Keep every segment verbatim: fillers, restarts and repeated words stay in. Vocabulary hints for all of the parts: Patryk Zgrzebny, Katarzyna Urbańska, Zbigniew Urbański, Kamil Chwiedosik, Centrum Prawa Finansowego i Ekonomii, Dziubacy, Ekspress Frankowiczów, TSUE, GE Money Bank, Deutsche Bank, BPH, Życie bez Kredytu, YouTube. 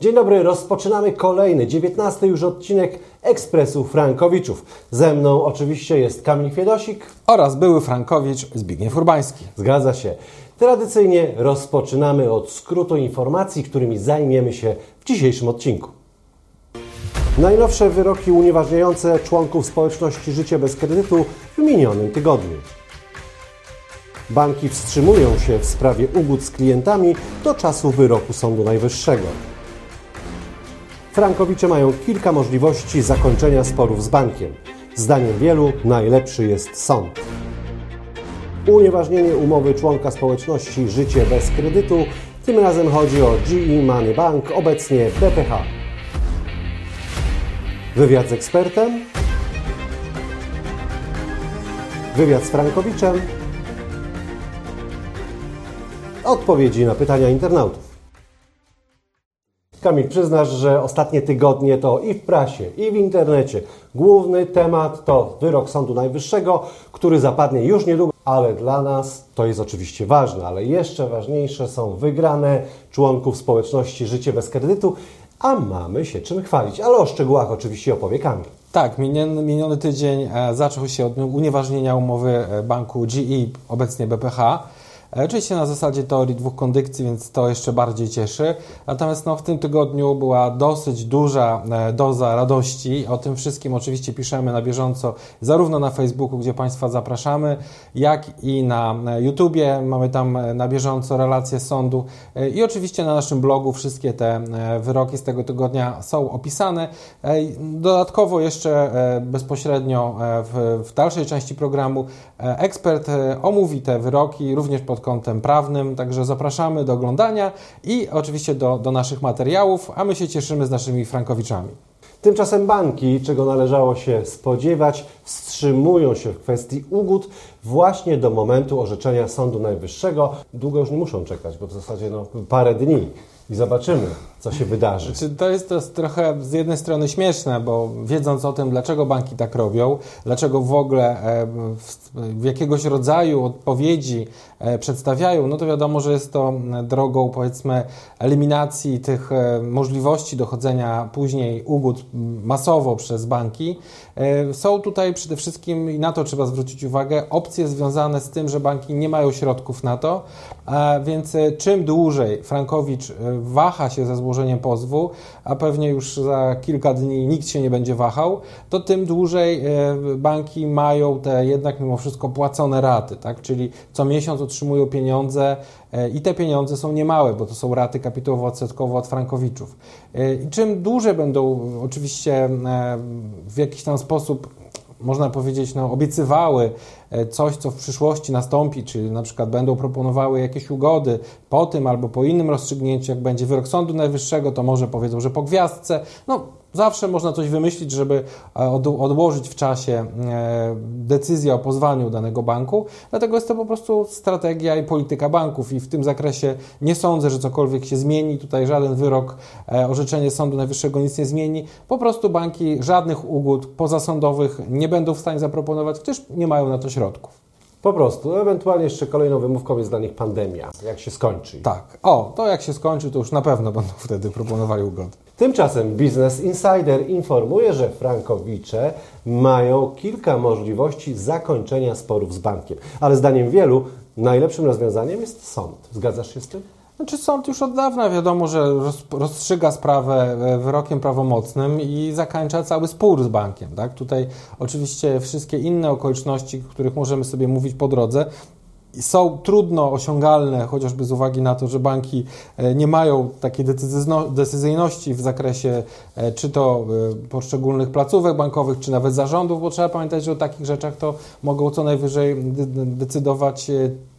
Dzień dobry, rozpoczynamy kolejny, dziewiętnasty już odcinek Ekspresu Frankowiczów. Ze mną oczywiście jest Kamil Chwiedosik oraz były Frankowicz Zbigniew Urbański. Zgadza się. Tradycyjnie rozpoczynamy od skrótu informacji, którymi zajmiemy się w dzisiejszym odcinku. Najnowsze wyroki unieważniające członków społeczności Życie bez Kredytu w minionym tygodniu. Banki wstrzymują się w sprawie ugód z klientami do czasu wyroku Sądu Najwyższego. Frankowicze mają kilka możliwości zakończenia sporów z bankiem. Zdaniem wielu najlepszy jest sąd. Unieważnienie umowy członka społeczności Życie bez Kredytu. Tym razem chodzi o G E Money Bank, obecnie B P H. Wywiad z ekspertem. Wywiad z Frankowiczem. Odpowiedzi na pytania internautów. Kamil, przyznasz, że ostatnie tygodnie to i w prasie, i w internecie główny temat to wyrok Sądu Najwyższego, który zapadnie już niedługo, ale dla nas to jest oczywiście ważne, ale jeszcze ważniejsze są wygrane członków społeczności Życie bez Kredytu, a mamy się czym chwalić, ale o szczegółach oczywiście opowie Kamil. Tak, miniony, miniony tydzień zaczął się od unieważnienia umowy banku G E, obecnie B P H. Oczywiście na zasadzie teorii dwóch kondycji, więc to jeszcze bardziej cieszy. Natomiast no, w tym tygodniu była dosyć duża doza radości. O tym wszystkim oczywiście piszemy na bieżąco zarówno na Facebooku, gdzie Państwa zapraszamy, jak i na YouTubie. Mamy tam na bieżąco relacje z sądu i oczywiście na naszym blogu wszystkie te wyroki z tego tygodnia są opisane. Dodatkowo jeszcze bezpośrednio w, w dalszej części programu ekspert omówi te wyroki, również pod kątem prawnym, także zapraszamy do oglądania i oczywiście do, do naszych materiałów, a my się cieszymy z naszymi Frankowiczami. Tymczasem banki, czego należało się spodziewać, wstrzymują się w kwestii ugód właśnie do momentu orzeczenia Sądu Najwyższego. Długo już nie muszą czekać, bo w zasadzie no, parę dni. I zobaczymy, co się wydarzy. To jest to trochę z jednej strony śmieszne, bo wiedząc o tym, dlaczego banki tak robią, dlaczego w ogóle w jakiegoś rodzaju odpowiedzi przedstawiają, no to wiadomo, że jest to drogą, powiedzmy, eliminacji tych możliwości dochodzenia później ugód masowo przez banki. Są tutaj przede wszystkim, i na to trzeba zwrócić uwagę, opcje związane z tym, że banki nie mają środków na to, więc czym dłużej Frankowicz waha się ze złożeniem pozwu, a pewnie już za kilka dni nikt się nie będzie wahał, to tym dłużej banki mają te jednak mimo wszystko płacone raty, tak? Czyli co miesiąc otrzymują pieniądze i te pieniądze są niemałe, bo to są raty kapitałowo-odsetkowo od Frankowiczów. I czym dłużej będą oczywiście w jakiś tam sposób, można powiedzieć, no, obiecywały coś, co w przyszłości nastąpi, czyli na przykład będą proponowały jakieś ugody po tym albo po innym rozstrzygnięciu, jak będzie wyrok Sądu Najwyższego, to może powiedzą, że po gwiazdce. No, zawsze można coś wymyślić, żeby odłożyć w czasie decyzję o pozwaniu danego banku, dlatego jest to po prostu strategia i polityka banków i w tym zakresie nie sądzę, że cokolwiek się zmieni, tutaj żaden wyrok, orzeczenie Sądu Najwyższego nic nie zmieni, po prostu banki żadnych ugód pozasądowych nie będą w stanie zaproponować, gdyż nie mają na to środków. Po prostu. Ewentualnie jeszcze kolejną wymówką jest dla nich pandemia. Jak się skończy. Tak. O, to jak się skończy, to już na pewno będą wtedy proponowali ugody. Tymczasem Business Insider informuje, że frankowicze mają kilka możliwości zakończenia sporów z bankiem. Ale zdaniem wielu najlepszym rozwiązaniem jest sąd. Zgadzasz się z tym? Znaczy sąd już od dawna wiadomo, że rozstrzyga sprawę wyrokiem prawomocnym i zakańcza cały spór z bankiem, tak? Tutaj oczywiście wszystkie inne okoliczności, o których możemy sobie mówić po drodze, są trudno osiągalne, chociażby z uwagi na to, że banki nie mają takiej decyzyjności w zakresie czy to poszczególnych placówek bankowych, czy nawet zarządów, bo trzeba pamiętać, że o takich rzeczach to mogą co najwyżej decydować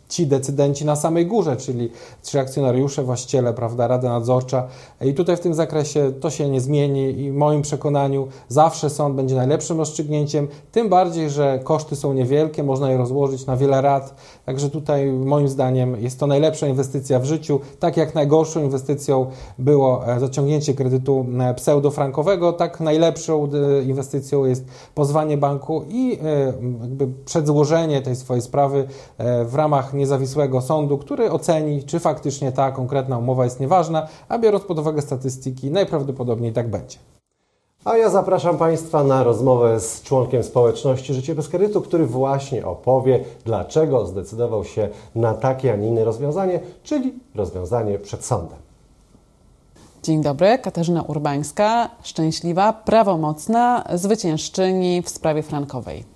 ci decydenci na samej górze, czyli trzy akcjonariusze, właściciele, prawda, Rada Nadzorcza. I tutaj w tym zakresie to się nie zmieni i w moim przekonaniu zawsze sąd będzie najlepszym rozstrzygnięciem, tym bardziej, że koszty są niewielkie, można je rozłożyć na wiele rat, także tutaj moim zdaniem jest to najlepsza inwestycja w życiu, tak jak najgorszą inwestycją było zaciągnięcie kredytu pseudofrankowego, tak najlepszą inwestycją jest pozwanie banku i jakby przedłożenie tej swojej sprawy w ramach niezawisłego sądu, który oceni, czy faktycznie ta konkretna umowa jest nieważna, a biorąc pod uwagę statystyki, najprawdopodobniej tak będzie. A ja zapraszam Państwa na rozmowę z członkiem społeczności Życie bez Kredytu, który właśnie opowie, dlaczego zdecydował się na takie, a nie inne rozwiązanie, czyli rozwiązanie przed sądem. Dzień dobry, Katarzyna Urbańska, szczęśliwa, prawomocna zwyciężczyni w sprawie frankowej.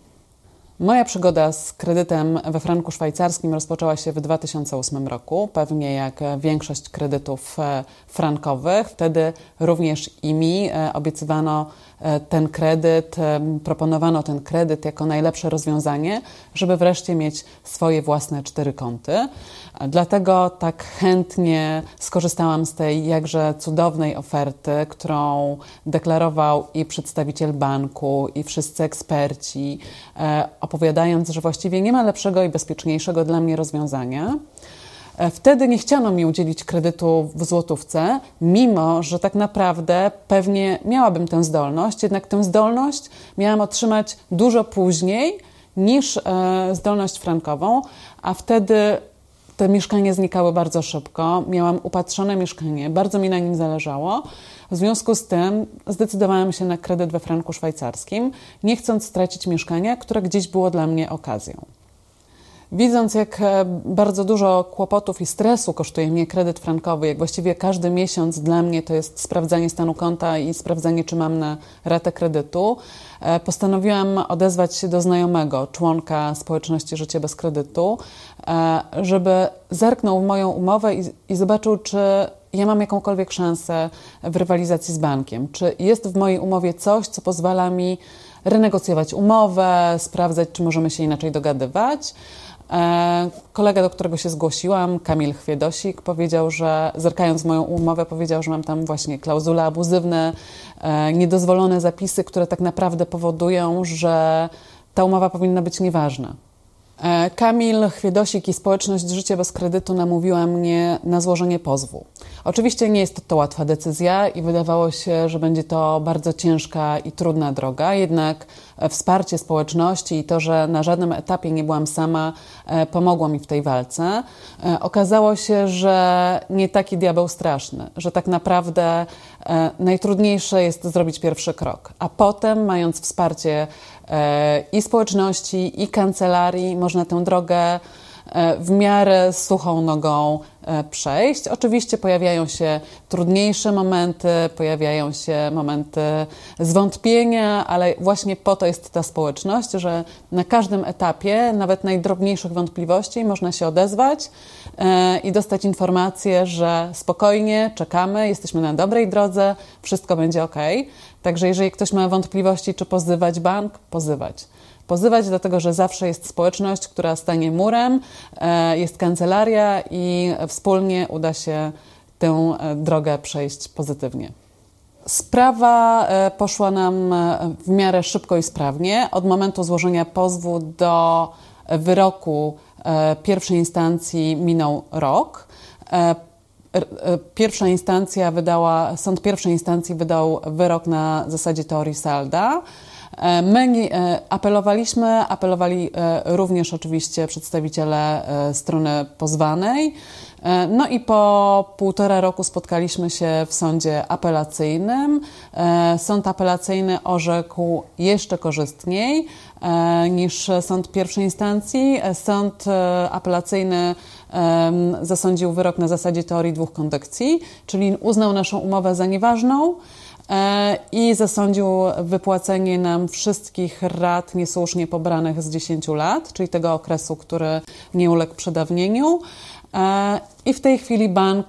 Moja przygoda z kredytem we franku szwajcarskim rozpoczęła się w dwa tysiące ósmym roku, pewnie jak większość kredytów frankowych. Wtedy również i mi obiecywano ten kredyt, proponowano ten kredyt jako najlepsze rozwiązanie, żeby wreszcie mieć swoje własne cztery kąty. Dlatego tak chętnie skorzystałam z tej jakże cudownej oferty, którą deklarował i przedstawiciel banku, i wszyscy eksperci, opowiadając, że właściwie nie ma lepszego i bezpieczniejszego dla mnie rozwiązania. Wtedy nie chciano mi udzielić kredytu w złotówce, mimo że tak naprawdę pewnie miałabym tę zdolność, jednak tę zdolność miałam otrzymać dużo później niż zdolność frankową, a wtedy te mieszkania znikały bardzo szybko, miałam upatrzone mieszkanie, bardzo mi na nim zależało. W związku z tym zdecydowałam się na kredyt we franku szwajcarskim, nie chcąc stracić mieszkania, które gdzieś było dla mnie okazją. Widząc, jak bardzo dużo kłopotów i stresu kosztuje mnie kredyt frankowy, jak właściwie każdy miesiąc dla mnie to jest sprawdzanie stanu konta i sprawdzanie, czy mam na ratę kredytu, postanowiłam odezwać się do znajomego, członka społeczności Życie bez Kredytu, żeby zerknął w moją umowę i, i zobaczył, czy ja mam jakąkolwiek szansę w rywalizacji z bankiem, czy jest w mojej umowie coś, co pozwala mi renegocjować umowę, sprawdzać, czy możemy się inaczej dogadywać. Kolega, do którego się zgłosiłam, Kamil Chwiedosik, powiedział, że zerkając moją umowę, powiedział, że mam tam właśnie klauzule abuzywne, niedozwolone zapisy, które tak naprawdę powodują, że ta umowa powinna być nieważna. Kamil Chwiedosik i społeczność Życie bez Kredytu namówiła mnie na złożenie pozwu. Oczywiście nie jest to łatwa decyzja i wydawało się, że będzie to bardzo ciężka i trudna droga, jednak wsparcie społeczności i to, że na żadnym etapie nie byłam sama, pomogło mi w tej walce. Okazało się, że nie taki diabeł straszny, że tak naprawdę najtrudniejsze jest zrobić pierwszy krok, a potem, mając wsparcie i społeczności, i kancelarii, można tę drogę w miarę suchą nogą przejść. Oczywiście pojawiają się trudniejsze momenty, pojawiają się momenty zwątpienia, ale właśnie po to jest ta społeczność, że na każdym etapie, nawet najdrobniejszych wątpliwości, można się odezwać i dostać informację, że spokojnie, czekamy, jesteśmy na dobrej drodze, wszystko będzie ok. Także jeżeli ktoś ma wątpliwości, czy pozywać bank, pozywać. Pozywać, dlatego że zawsze jest społeczność, która stanie murem, jest kancelaria i wspólnie uda się tę drogę przejść pozytywnie. Sprawa poszła nam w miarę szybko i sprawnie. Od momentu złożenia pozwu do wyroku pierwszej instancji minął rok. Pierwsza instancja wydała, sąd pierwszej instancji wydał wyrok na zasadzie teorii salda. My apelowaliśmy, apelowali również oczywiście przedstawiciele strony pozwanej. No i po półtora roku spotkaliśmy się w sądzie apelacyjnym. Sąd apelacyjny orzekł jeszcze korzystniej niż sąd pierwszej instancji. Sąd apelacyjny zasądził wyrok na zasadzie teorii dwóch kondycji, czyli uznał naszą umowę za nieważną i zasądził wypłacenie nam wszystkich rat niesłusznie pobranych z dziesięciu lat, czyli tego okresu, który nie uległ przedawnieniu. I w tej chwili bank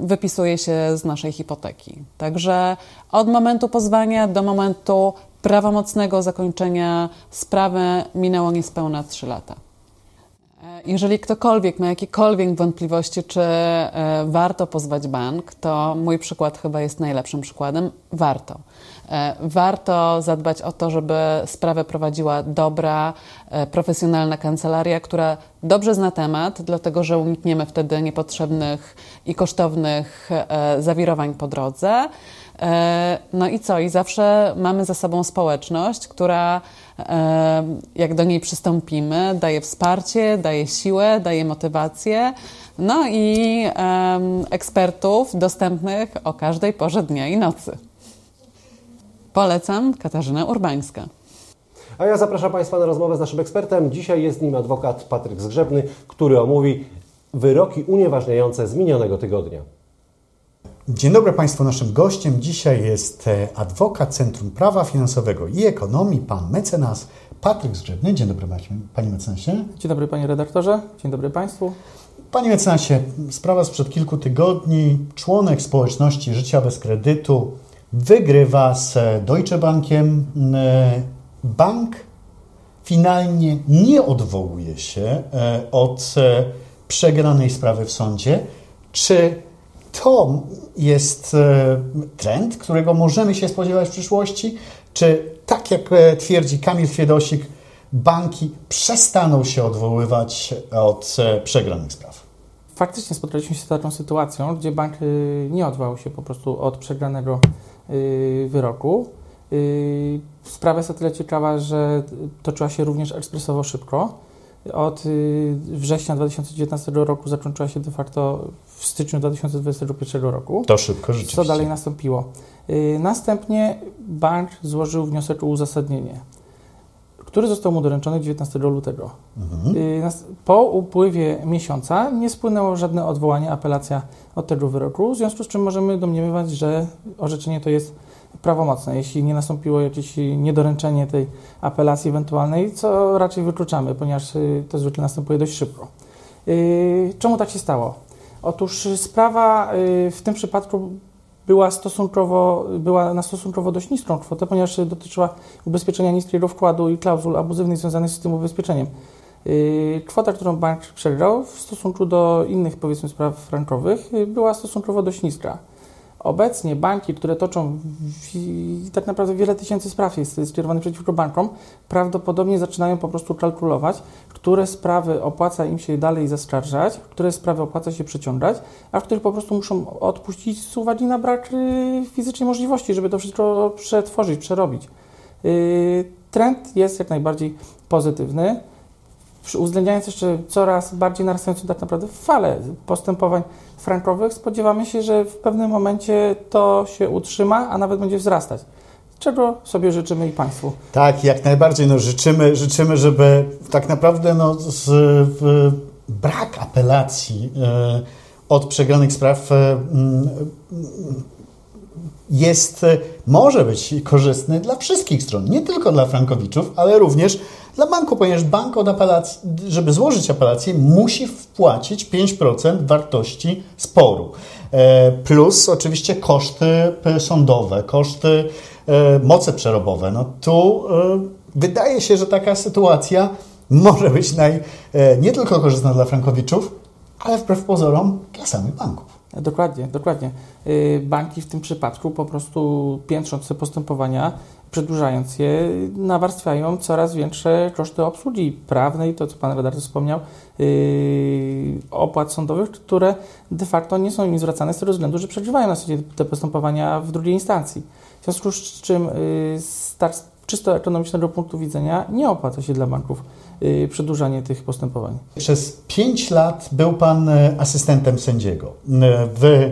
wypisuje się z naszej hipoteki. Także od momentu pozwania do momentu prawomocnego zakończenia sprawy minęło niespełna trzy lata. jeżeli ktokolwiek ma jakiekolwiek wątpliwości, czy warto pozwać bank, to mój przykład chyba jest najlepszym przykładem. Warto. Warto zadbać o to, żeby sprawę prowadziła dobra, profesjonalna kancelaria, która dobrze zna temat, dlatego że unikniemy wtedy niepotrzebnych i kosztownych zawirowań po drodze. No i co? I zawsze mamy za sobą społeczność, która jak do niej przystąpimy, daje wsparcie, daje siłę, daje motywację, no i ekspertów dostępnych o każdej porze dnia i nocy. Polecam, Katarzyna Urbańska. A ja zapraszam Państwa na rozmowę z naszym ekspertem. Dzisiaj jest nim adwokat Patryk Zgrzebny, który omówi wyroki unieważniające z minionego tygodnia. Dzień dobry Państwu. Naszym gościem dzisiaj jest adwokat Centrum Prawa Finansowego i Ekonomii, pan mecenas Patryk Zgrzebny. Dzień dobry Panie mecenasie. Dzień dobry Panie redaktorze. Dzień dobry Państwu. Panie mecenasie, sprawa sprzed kilku tygodni. Członek społeczności Życia bez Kredytu wygrywa z Deutsche Bankiem. Bank finalnie nie odwołuje się od przegranej sprawy w sądzie. Czy to jest trend, którego możemy się spodziewać w przyszłości? Czy tak jak twierdzi Kamil Chwiedosik, banki przestaną się odwoływać od przegranych spraw? Faktycznie spotkaliśmy się z taką sytuacją, gdzie bank nie odwołał się po prostu od przegranego wyroku. Sprawa jest o tyle ciekawa, że toczyła się również ekspresowo szybko. Od września dwa tysiące dziewiętnastego roku zakończyła się de facto w styczniu dwa tysiące dwudziestego pierwszego roku. To szybko rzeczywiście. Co dalej nastąpiło? Następnie bank złożył wniosek o uzasadnienie, który został mu doręczony dziewiętnastego lutego. Mhm. Po upływie miesiąca nie spłynęło żadne odwołanie, apelacja od tego wyroku, w związku z czym możemy domniemywać, że orzeczenie to jest prawomocne. Jeśli nie nastąpiło jakieś niedoręczenie tej apelacji ewentualnej, co raczej wykluczamy, ponieważ to zwykle następuje dość szybko. Czemu tak się stało? Otóż sprawa w tym przypadku była stosunkowo, była na stosunkowo dość niską kwotę, ponieważ dotyczyła ubezpieczenia niskiego wkładu i klauzul abuzywnych związanych z tym ubezpieczeniem. Kwota, którą bank przegrał w stosunku do innych, powiedzmy, spraw frankowych, była stosunkowo dość niska. Obecnie banki, które toczą tak naprawdę wiele tysięcy spraw jest skierowanych przeciwko bankom, prawdopodobnie zaczynają po prostu kalkulować, które sprawy opłaca im się dalej zaskarżać, które sprawy opłaca się przeciągać, a w których po prostu muszą odpuścić z uwagi na brak fizycznej możliwości, żeby to wszystko przetworzyć, przerobić. Trend jest jak najbardziej pozytywny, uwzględniając jeszcze coraz bardziej narastającą tak naprawdę falę postępowań frankowych, spodziewamy się, że w pewnym momencie to się utrzyma, a nawet będzie wzrastać. Czego sobie życzymy i Państwu. Tak, jak najbardziej. No, życzymy, życzymy, żeby tak naprawdę no, z, w, brak apelacji y, od przegranych spraw y, y, jest, może być korzystny dla wszystkich stron. Nie tylko dla frankowiczów, ale również dla banku, ponieważ bank od apelacji, żeby złożyć apelację, musi wpłacić pięć procent wartości sporu. Plus oczywiście koszty sądowe, koszty moce przerobowe. No tu wydaje się, że taka sytuacja może być naj, nie tylko korzystna dla frankowiczów, ale wbrew pozorom dla samych banków. Dokładnie, dokładnie. Banki w tym przypadku po prostu piętrząc te postępowania, przedłużając je, nawarstwiają coraz większe koszty obsługi prawnej, to co Pan redaktor wspomniał, yy, opłat sądowych, które de facto nie są im zwracane z tego względu, że przegrywają na sądzie te postępowania w drugiej instancji. W związku z czym yy, z tak czysto ekonomicznego punktu widzenia nie opłaca się dla banków yy, przedłużanie tych postępowań. Przez pięć lat był Pan asystentem sędziego. W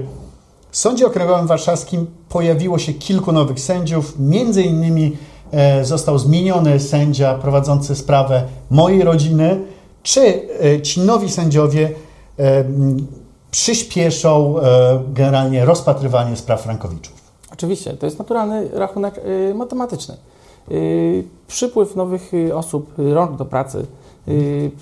W Sądzie Okręgowym Warszawskim pojawiło się kilku nowych sędziów, między innymi został zmieniony sędzia prowadzący sprawę mojej rodziny. Czy ci nowi sędziowie przyspieszą generalnie rozpatrywanie spraw frankowiczów? Oczywiście, to jest naturalny rachunek matematyczny. Przypływ nowych osób, rąk do pracy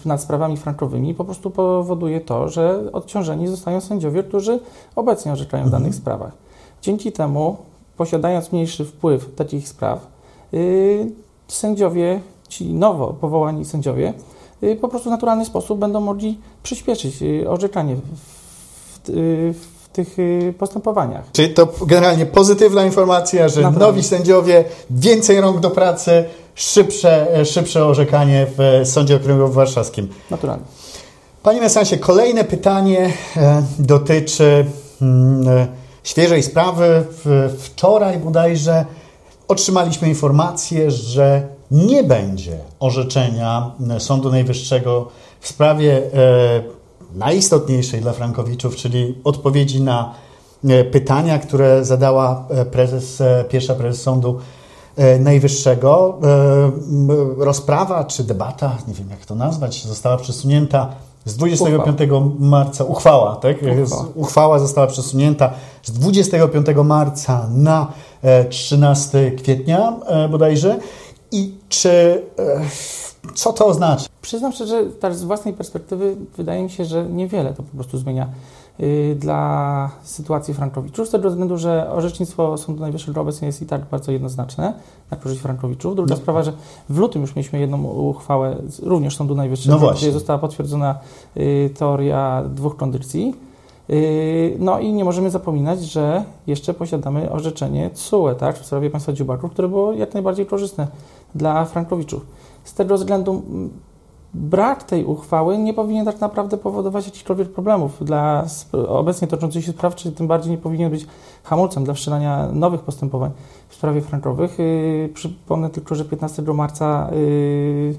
nad sprawami frankowymi po prostu powoduje to, że odciążeni zostają sędziowie, którzy obecnie orzekają w danych sprawach. Dzięki temu, posiadając mniejszy wpływ takich spraw, sędziowie, ci nowo powołani sędziowie po prostu w naturalny sposób będą mogli przyspieszyć orzekanie w, w tych postępowaniach. Czyli to generalnie pozytywna informacja, że Naprawdę. nowi sędziowie, więcej rąk do pracy, szybsze, szybsze orzekanie w Sądzie Okręgowym Warszawskim. Naturalnie. Panie mecenasie, kolejne pytanie dotyczy świeżej sprawy. Wczoraj bodajże otrzymaliśmy informację, że nie będzie orzeczenia Sądu Najwyższego w sprawie najistotniejszej dla Frankowiczów, czyli odpowiedzi na pytania, które zadała prezes, pierwsza prezes Sądu Najwyższego. Rozprawa czy debata, nie wiem jak to nazwać, została przesunięta z dwudziestego piątego marca, uchwała, tak? Uchwała. Uchwała została przesunięta z dwudziestego piątego marca na trzynastego kwietnia bodajże. I czy... Co to oznacza? Przyznam szczerze, że z własnej perspektywy wydaje mi się, że niewiele to po prostu zmienia yy, dla sytuacji Frankowiczów, z tego względu, że orzecznictwo Sądu Najwyższego obecnie jest i tak bardzo jednoznaczne na korzyść Frankowiczów. Druga no. sprawa, że w lutym już mieliśmy jedną uchwałę również Sądu Najwyższego, no gdzie została potwierdzona yy, teoria dwóch kondycji. Yy, no i nie możemy zapominać, że jeszcze posiadamy orzeczenie T S U E, tak, w sprawie państwa Dziubaków, które było jak najbardziej korzystne dla Frankowiczów. Z tego względu brak tej uchwały nie powinien tak naprawdę powodować jakichkolwiek problemów dla obecnie toczących się spraw, czy tym bardziej nie powinien być hamulcem dla wszczynania nowych postępowań w sprawie frankowych. Yy, przypomnę tylko, że piętnastego marca yy,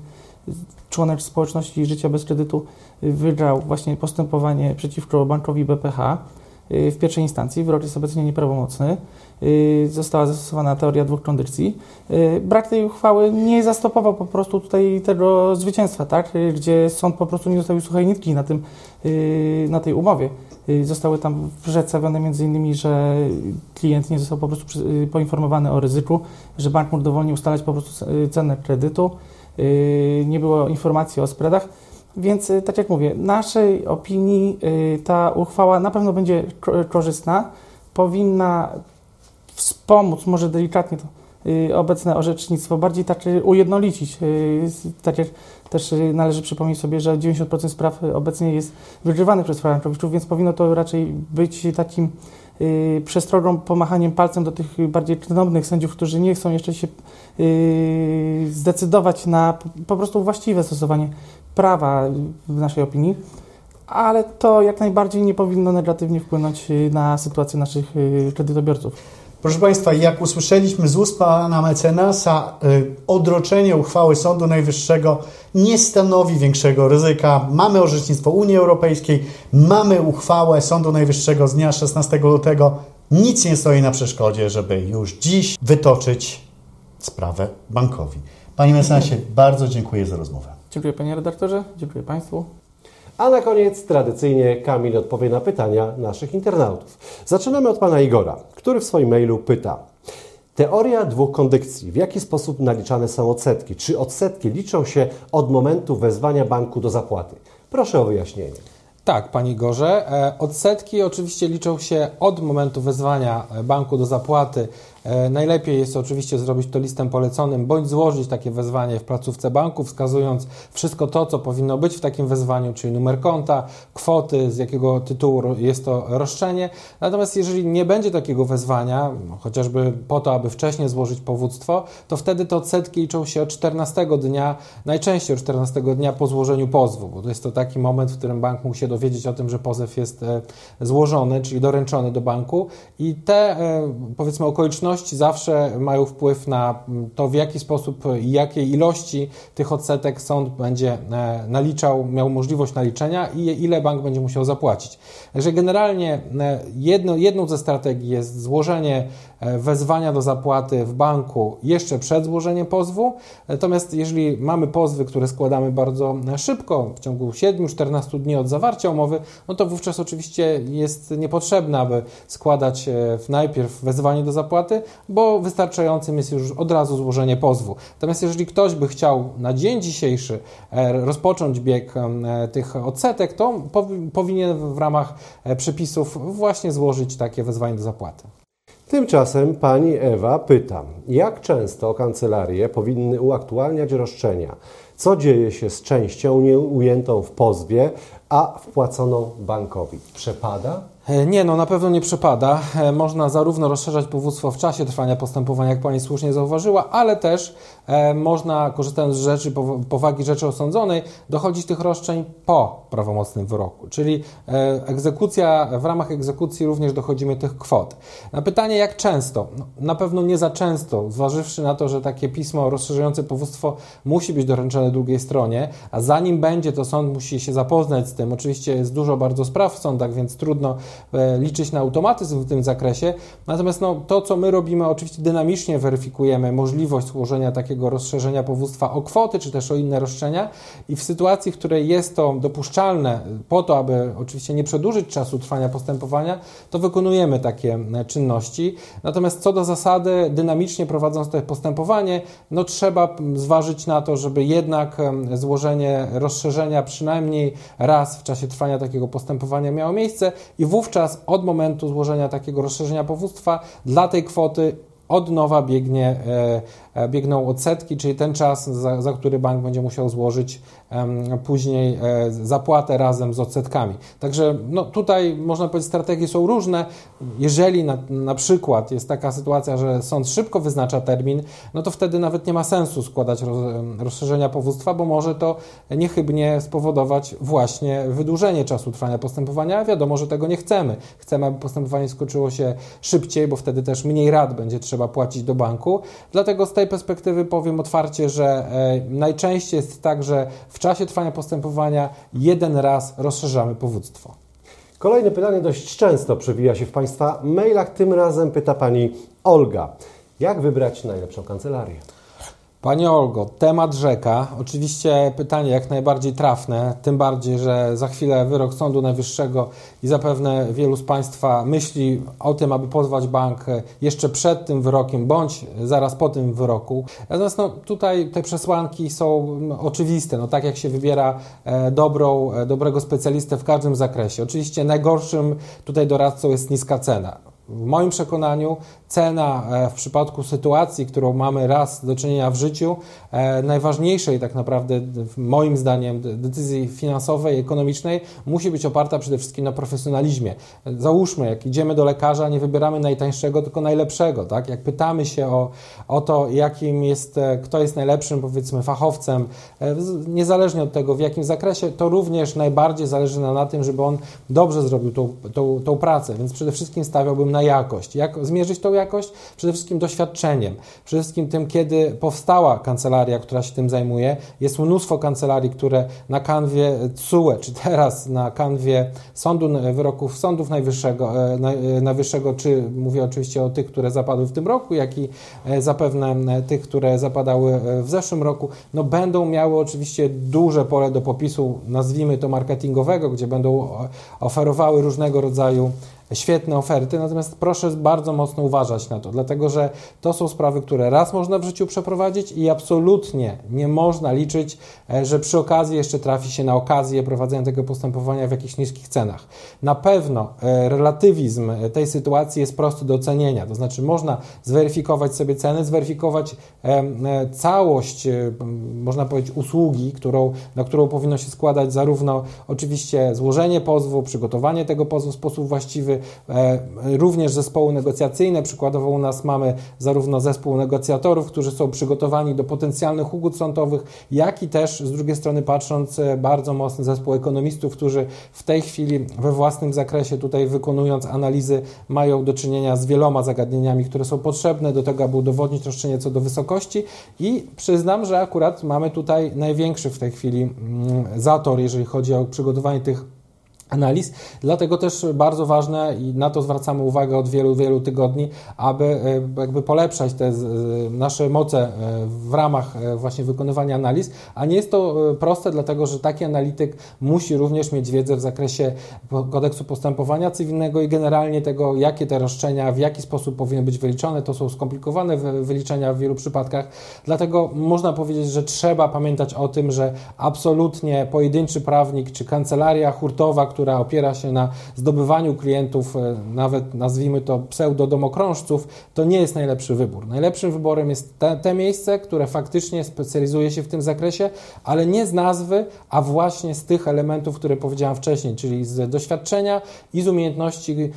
członek społeczności Życia bez Kredytu wygrał właśnie postępowanie przeciwko bankowi B P H yy, w pierwszej instancji. Wyrok jest obecnie nieprawomocny. Została zastosowana teoria dwóch kondycji. Brak tej uchwały nie zastopował po prostu tutaj tego zwycięstwa, tak? Gdzie sąd po prostu nie zostawił suchej nitki na, tym, na tej umowie. Zostały tam przedstawione m.in., że klient nie został po prostu poinformowany o ryzyku, że bank mógł dowolnie ustalać po prostu cenę kredytu, nie było informacji o spreadach. Więc tak jak mówię, naszej opinii ta uchwała na pewno będzie korzystna, powinna wspomóc, może delikatnie to y, obecne orzecznictwo, bardziej tak y, ujednolicić. Y, tak jak też y, należy przypomnieć sobie, że dziewięćdziesiąt procent spraw obecnie jest wygrywanych przez Frankowiczów, więc powinno to raczej być takim y, przestrogą, pomachaniem palcem do tych bardziej trudnych sędziów, którzy nie chcą jeszcze się y, zdecydować na po prostu właściwe stosowanie prawa w naszej opinii. Ale to jak najbardziej nie powinno negatywnie wpłynąć y, na sytuację naszych y, kredytobiorców. Proszę Państwa, jak usłyszeliśmy z ust pana mecenasa, odroczenie uchwały Sądu Najwyższego nie stanowi większego ryzyka. Mamy orzecznictwo Unii Europejskiej, mamy uchwałę Sądu Najwyższego z dnia szesnastego lutego. Nic nie stoi na przeszkodzie, żeby już dziś wytoczyć sprawę bankowi. Panie mecenasie, bardzo dziękuję za rozmowę. Dziękuję panie redaktorze, dziękuję Państwu. A na koniec tradycyjnie Kamil odpowie na pytania naszych internautów. Zaczynamy od pana Igora, który w swoim mailu pyta: teoria dwóch kondycji. W jaki sposób naliczane są odsetki? Czy odsetki liczą się od momentu wezwania banku do zapłaty? Proszę o wyjaśnienie. Tak, panie Igorze. Odsetki oczywiście liczą się od momentu wezwania banku do zapłaty. Najlepiej jest oczywiście zrobić to listem poleconym bądź złożyć takie wezwanie w placówce banku, wskazując wszystko to, co powinno być w takim wezwaniu, czyli numer konta, kwoty, z jakiego tytułu jest to roszczenie. Natomiast jeżeli nie będzie takiego wezwania, chociażby po to, aby wcześniej złożyć powództwo, to wtedy te odsetki liczą się od czternastego dnia, najczęściej od czternastego dnia po złożeniu pozwu, bo to jest to taki moment, w którym bank mógł się dowiedzieć o tym, że pozew jest złożony, czyli doręczony do banku, i te, powiedzmy, okoliczności zawsze mają wpływ na to, w jaki sposób i jakiej ilości tych odsetek sąd będzie naliczał, miał możliwość naliczenia i ile bank będzie musiał zapłacić. Także generalnie jedno, jedną ze strategii jest złożenie wezwania do zapłaty w banku jeszcze przed złożeniem pozwu, natomiast jeżeli mamy pozwy, które składamy bardzo szybko, w ciągu siedmiu do czternastu dni od zawarcia umowy, no to wówczas oczywiście jest niepotrzebne, aby składać najpierw wezwanie do zapłaty, bo wystarczającym jest już od razu złożenie pozwu. Natomiast jeżeli ktoś by chciał na dzień dzisiejszy rozpocząć bieg tych odsetek, to powinien w ramach przepisów właśnie złożyć takie wezwanie do zapłaty. Tymczasem pani Ewa pyta, jak często kancelarie powinny uaktualniać roszczenia? Co dzieje się z częścią nieujętą w pozwie, a wpłaconą bankowi? Przepada? Nie, no na pewno nie przepada. Można zarówno rozszerzać powództwo w czasie trwania postępowania, jak Pani słusznie zauważyła, ale też można, korzystając z rzeczy, powagi rzeczy osądzonej, dochodzić tych roszczeń po prawomocnym wyroku. Czyli egzekucja, w ramach egzekucji również dochodzimy tych kwot. Na pytanie, jak często? No, na pewno nie za często, zważywszy na to, że takie pismo rozszerzające powództwo musi być doręczone drugiej stronie, a zanim będzie, to sąd musi się zapoznać z tym. Oczywiście jest dużo bardzo spraw w sądach, więc trudno liczyć na automatyzm w tym zakresie. Natomiast no, to, co my robimy, oczywiście dynamicznie weryfikujemy możliwość złożenia takiego rozszerzenia powództwa o kwoty, czy też o inne roszczenia i w sytuacji, w której jest to dopuszczalne po to, aby oczywiście nie przedłużyć czasu trwania postępowania, to wykonujemy takie czynności. Natomiast co do zasady, dynamicznie prowadząc to postępowanie, no trzeba zważyć na to, żeby jednak złożenie rozszerzenia przynajmniej raz w czasie trwania takiego postępowania miało miejsce i wówczas od momentu złożenia takiego rozszerzenia powództwa dla tej kwoty od nowa biegnie, e, biegną odsetki, czyli ten czas, za, za który bank będzie musiał złożyć e, później e, zapłatę razem z odsetkami. Także no, tutaj można powiedzieć, strategie są różne. Jeżeli na, na przykład jest taka sytuacja, że sąd szybko wyznacza termin, no to wtedy nawet nie ma sensu składać roz, rozszerzenia powództwa, bo może to niechybnie spowodować właśnie wydłużenie czasu trwania postępowania, a wiadomo, że tego nie chcemy. Chcemy, aby postępowanie skończyło się szybciej, bo wtedy też mniej rat będzie trzeba płacić do banku. Dlatego z tej perspektywy powiem otwarcie, że najczęściej jest tak, że w czasie trwania postępowania jeden raz rozszerzamy powództwo. Kolejne pytanie dość często przewija się w Państwa mailach. Tym razem pyta Pani Olga. Jak wybrać najlepszą kancelarię? Pani Olgo, temat rzeka. Oczywiście pytanie jak najbardziej trafne, tym bardziej, że za chwilę wyrok Sądu Najwyższego i zapewne wielu z Państwa myśli o tym, aby pozwać bank jeszcze przed tym wyrokiem, bądź zaraz po tym wyroku. Natomiast no, tutaj te przesłanki są oczywiste, no, tak jak się wybiera dobrą, dobrego specjalistę w każdym zakresie. Oczywiście najgorszym tutaj doradcą jest niska cena. W moim przekonaniu cena w przypadku sytuacji, którą mamy raz do czynienia w życiu, najważniejszej tak naprawdę moim zdaniem decyzji finansowej, ekonomicznej, musi być oparta przede wszystkim na profesjonalizmie. Załóżmy, jak idziemy do lekarza, nie wybieramy najtańszego, tylko najlepszego. Tak? Jak pytamy się o, o to, jakim jest, kto jest najlepszym, powiedzmy, fachowcem, niezależnie od tego, w jakim zakresie, to również najbardziej zależy nam na tym, żeby on dobrze zrobił tą, tą, tą pracę, więc przede wszystkim stawiałbym na jakość. Jak zmierzyć tą jakość? Przede wszystkim doświadczeniem. Przede wszystkim tym, kiedy powstała kancelaria, która się tym zajmuje. Jest mnóstwo kancelarii, które na kanwie T S U E, czy teraz na kanwie sądu, wyroków Sądów Najwyższego, najwyższego, czy mówię oczywiście o tych, które zapadły w tym roku, jak i zapewne tych, które zapadały w zeszłym roku, no będą miały oczywiście duże pole do popisu, nazwijmy to marketingowego, gdzie będą oferowały różnego rodzaju świetne oferty, natomiast proszę bardzo mocno uważać na to, dlatego że to są sprawy, które raz można w życiu przeprowadzić i absolutnie nie można liczyć, że przy okazji jeszcze trafi się na okazję prowadzenia tego postępowania w jakichś niskich cenach. Na pewno relatywizm tej sytuacji jest prosty do ocenienia, to znaczy można zweryfikować sobie ceny, zweryfikować całość, można powiedzieć, usługi, którą, na którą powinno się składać zarówno oczywiście złożenie pozwu, przygotowanie tego pozwu w sposób właściwy, również zespoły negocjacyjne. Przykładowo u nas mamy zarówno zespół negocjatorów, którzy są przygotowani do potencjalnych ugód sądowych, jak i też z drugiej strony patrząc bardzo mocny zespół ekonomistów, którzy w tej chwili we własnym zakresie tutaj wykonując analizy mają do czynienia z wieloma zagadnieniami, które są potrzebne do tego, aby udowodnić roszczenie co do wysokości i przyznam, że akurat mamy tutaj największy w tej chwili zator, jeżeli chodzi o przygotowanie tych analiz, dlatego też bardzo ważne i na to zwracamy uwagę od wielu, wielu tygodni, aby jakby polepszać te nasze moce w ramach właśnie wykonywania analiz, a nie jest to proste, dlatego że taki analityk musi również mieć wiedzę w zakresie kodeksu postępowania cywilnego i generalnie tego, jakie te roszczenia, w jaki sposób powinny być wyliczone, to są skomplikowane wyliczenia w wielu przypadkach, dlatego można powiedzieć, że trzeba pamiętać o tym, że absolutnie pojedynczy prawnik, czy kancelaria hurtowa, która która opiera się na zdobywaniu klientów, nawet nazwijmy to pseudodomokrążców, to nie jest najlepszy wybór. Najlepszym wyborem jest te, te miejsce, które faktycznie specjalizuje się w tym zakresie, ale nie z nazwy, a właśnie z tych elementów, które powiedziałem wcześniej, czyli z doświadczenia i z umiejętności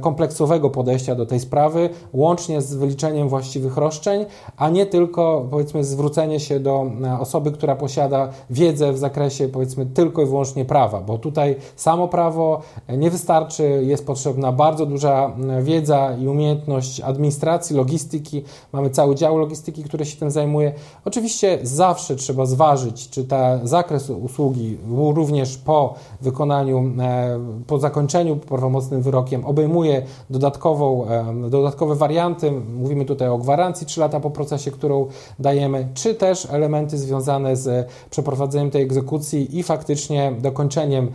kompleksowego podejścia do tej sprawy, łącznie z wyliczeniem właściwych roszczeń, a nie tylko, powiedzmy, zwrócenie się do osoby, która posiada wiedzę w zakresie, powiedzmy, tylko i wyłącznie prawa, bo tutaj samo prawo nie wystarczy, jest potrzebna bardzo duża wiedza i umiejętność administracji, logistyki. Mamy cały dział logistyki, który się tym zajmuje. Oczywiście zawsze trzeba zważyć, czy ten zakres usługi również po wykonaniu, po zakończeniu prawomocnym wyrokiem obejmuje dodatkową, dodatkowe warianty. Mówimy tutaj o gwarancji trzy lata po procesie, którą dajemy, czy też elementy związane z przeprowadzeniem tej egzekucji i faktycznie dokończeniem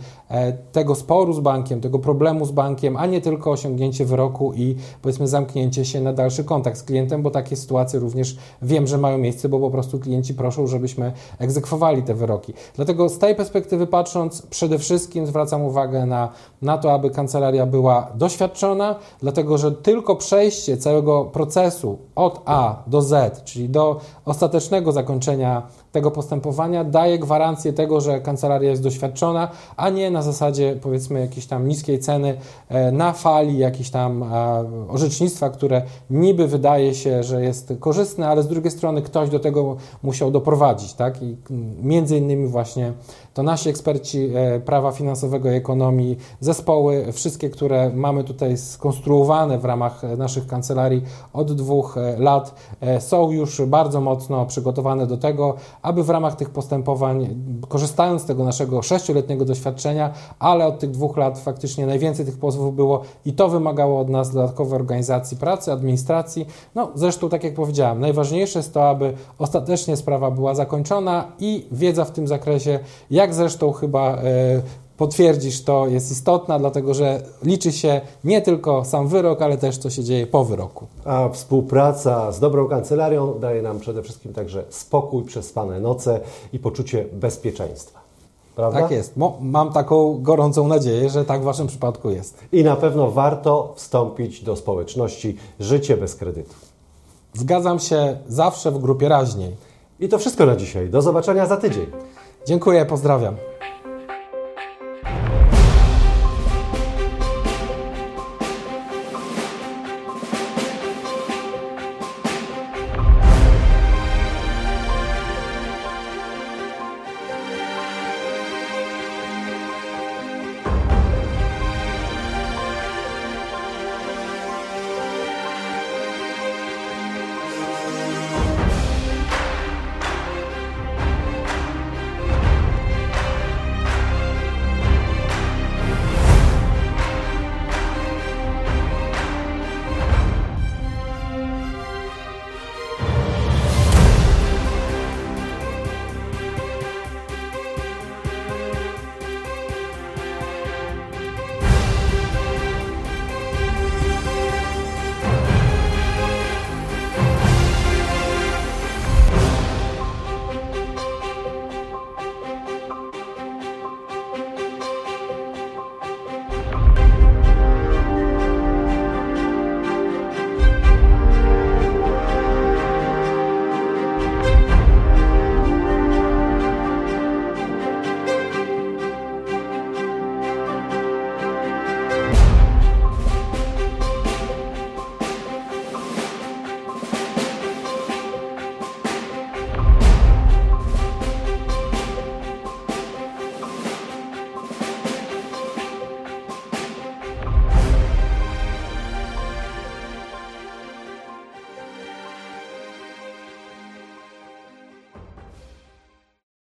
tego sporu z bankiem, tego problemu z bankiem, a nie tylko osiągnięcie wyroku i, powiedzmy, zamknięcie się na dalszy kontakt z klientem, bo takie sytuacje również wiem, że mają miejsce, bo po prostu klienci proszą, żebyśmy egzekwowali te wyroki. Dlatego z tej perspektywy patrząc, przede wszystkim zwracam uwagę na, na to, aby kancelaria była doświadczona, dlatego że tylko przejście całego procesu od A do Z, czyli do ostatecznego zakończenia tego postępowania, daje gwarancję tego, że kancelaria jest doświadczona, a nie na zasadzie, powiedzmy, jakiejś tam niskiej ceny na fali jakichś tam orzecznictwa, które niby wydaje się, że jest korzystne, ale z drugiej strony ktoś do tego musiał doprowadzić, tak? I między innymi właśnie to nasi eksperci prawa finansowego i ekonomii, zespoły, wszystkie, które mamy tutaj skonstruowane w ramach naszych kancelarii od dwóch lat, są już bardzo mocno przygotowane do tego, aby w ramach tych postępowań, korzystając z tego naszego sześcioletniego doświadczenia, ale od tych dwóch lat faktycznie najwięcej tych pozwów było i to wymagało od nas dodatkowej organizacji pracy, administracji. No zresztą, tak jak powiedziałem, najważniejsze jest to, aby ostatecznie sprawa była zakończona i wiedza w tym zakresie, jak zresztą chyba yy, potwierdzisz, to jest istotna, dlatego że liczy się nie tylko sam wyrok, ale też co się dzieje po wyroku. A współpraca z dobrą kancelarią daje nam przede wszystkim także spokój, przespane noce i poczucie bezpieczeństwa. Prawda? Tak jest. Mo- mam taką gorącą nadzieję, że tak w Waszym przypadku jest. I na pewno warto wstąpić do społeczności Życie bez kredytu. Zgadzam się, zawsze w grupie raźniej. I to wszystko na dzisiaj. Do zobaczenia za tydzień. Dziękuję, pozdrawiam.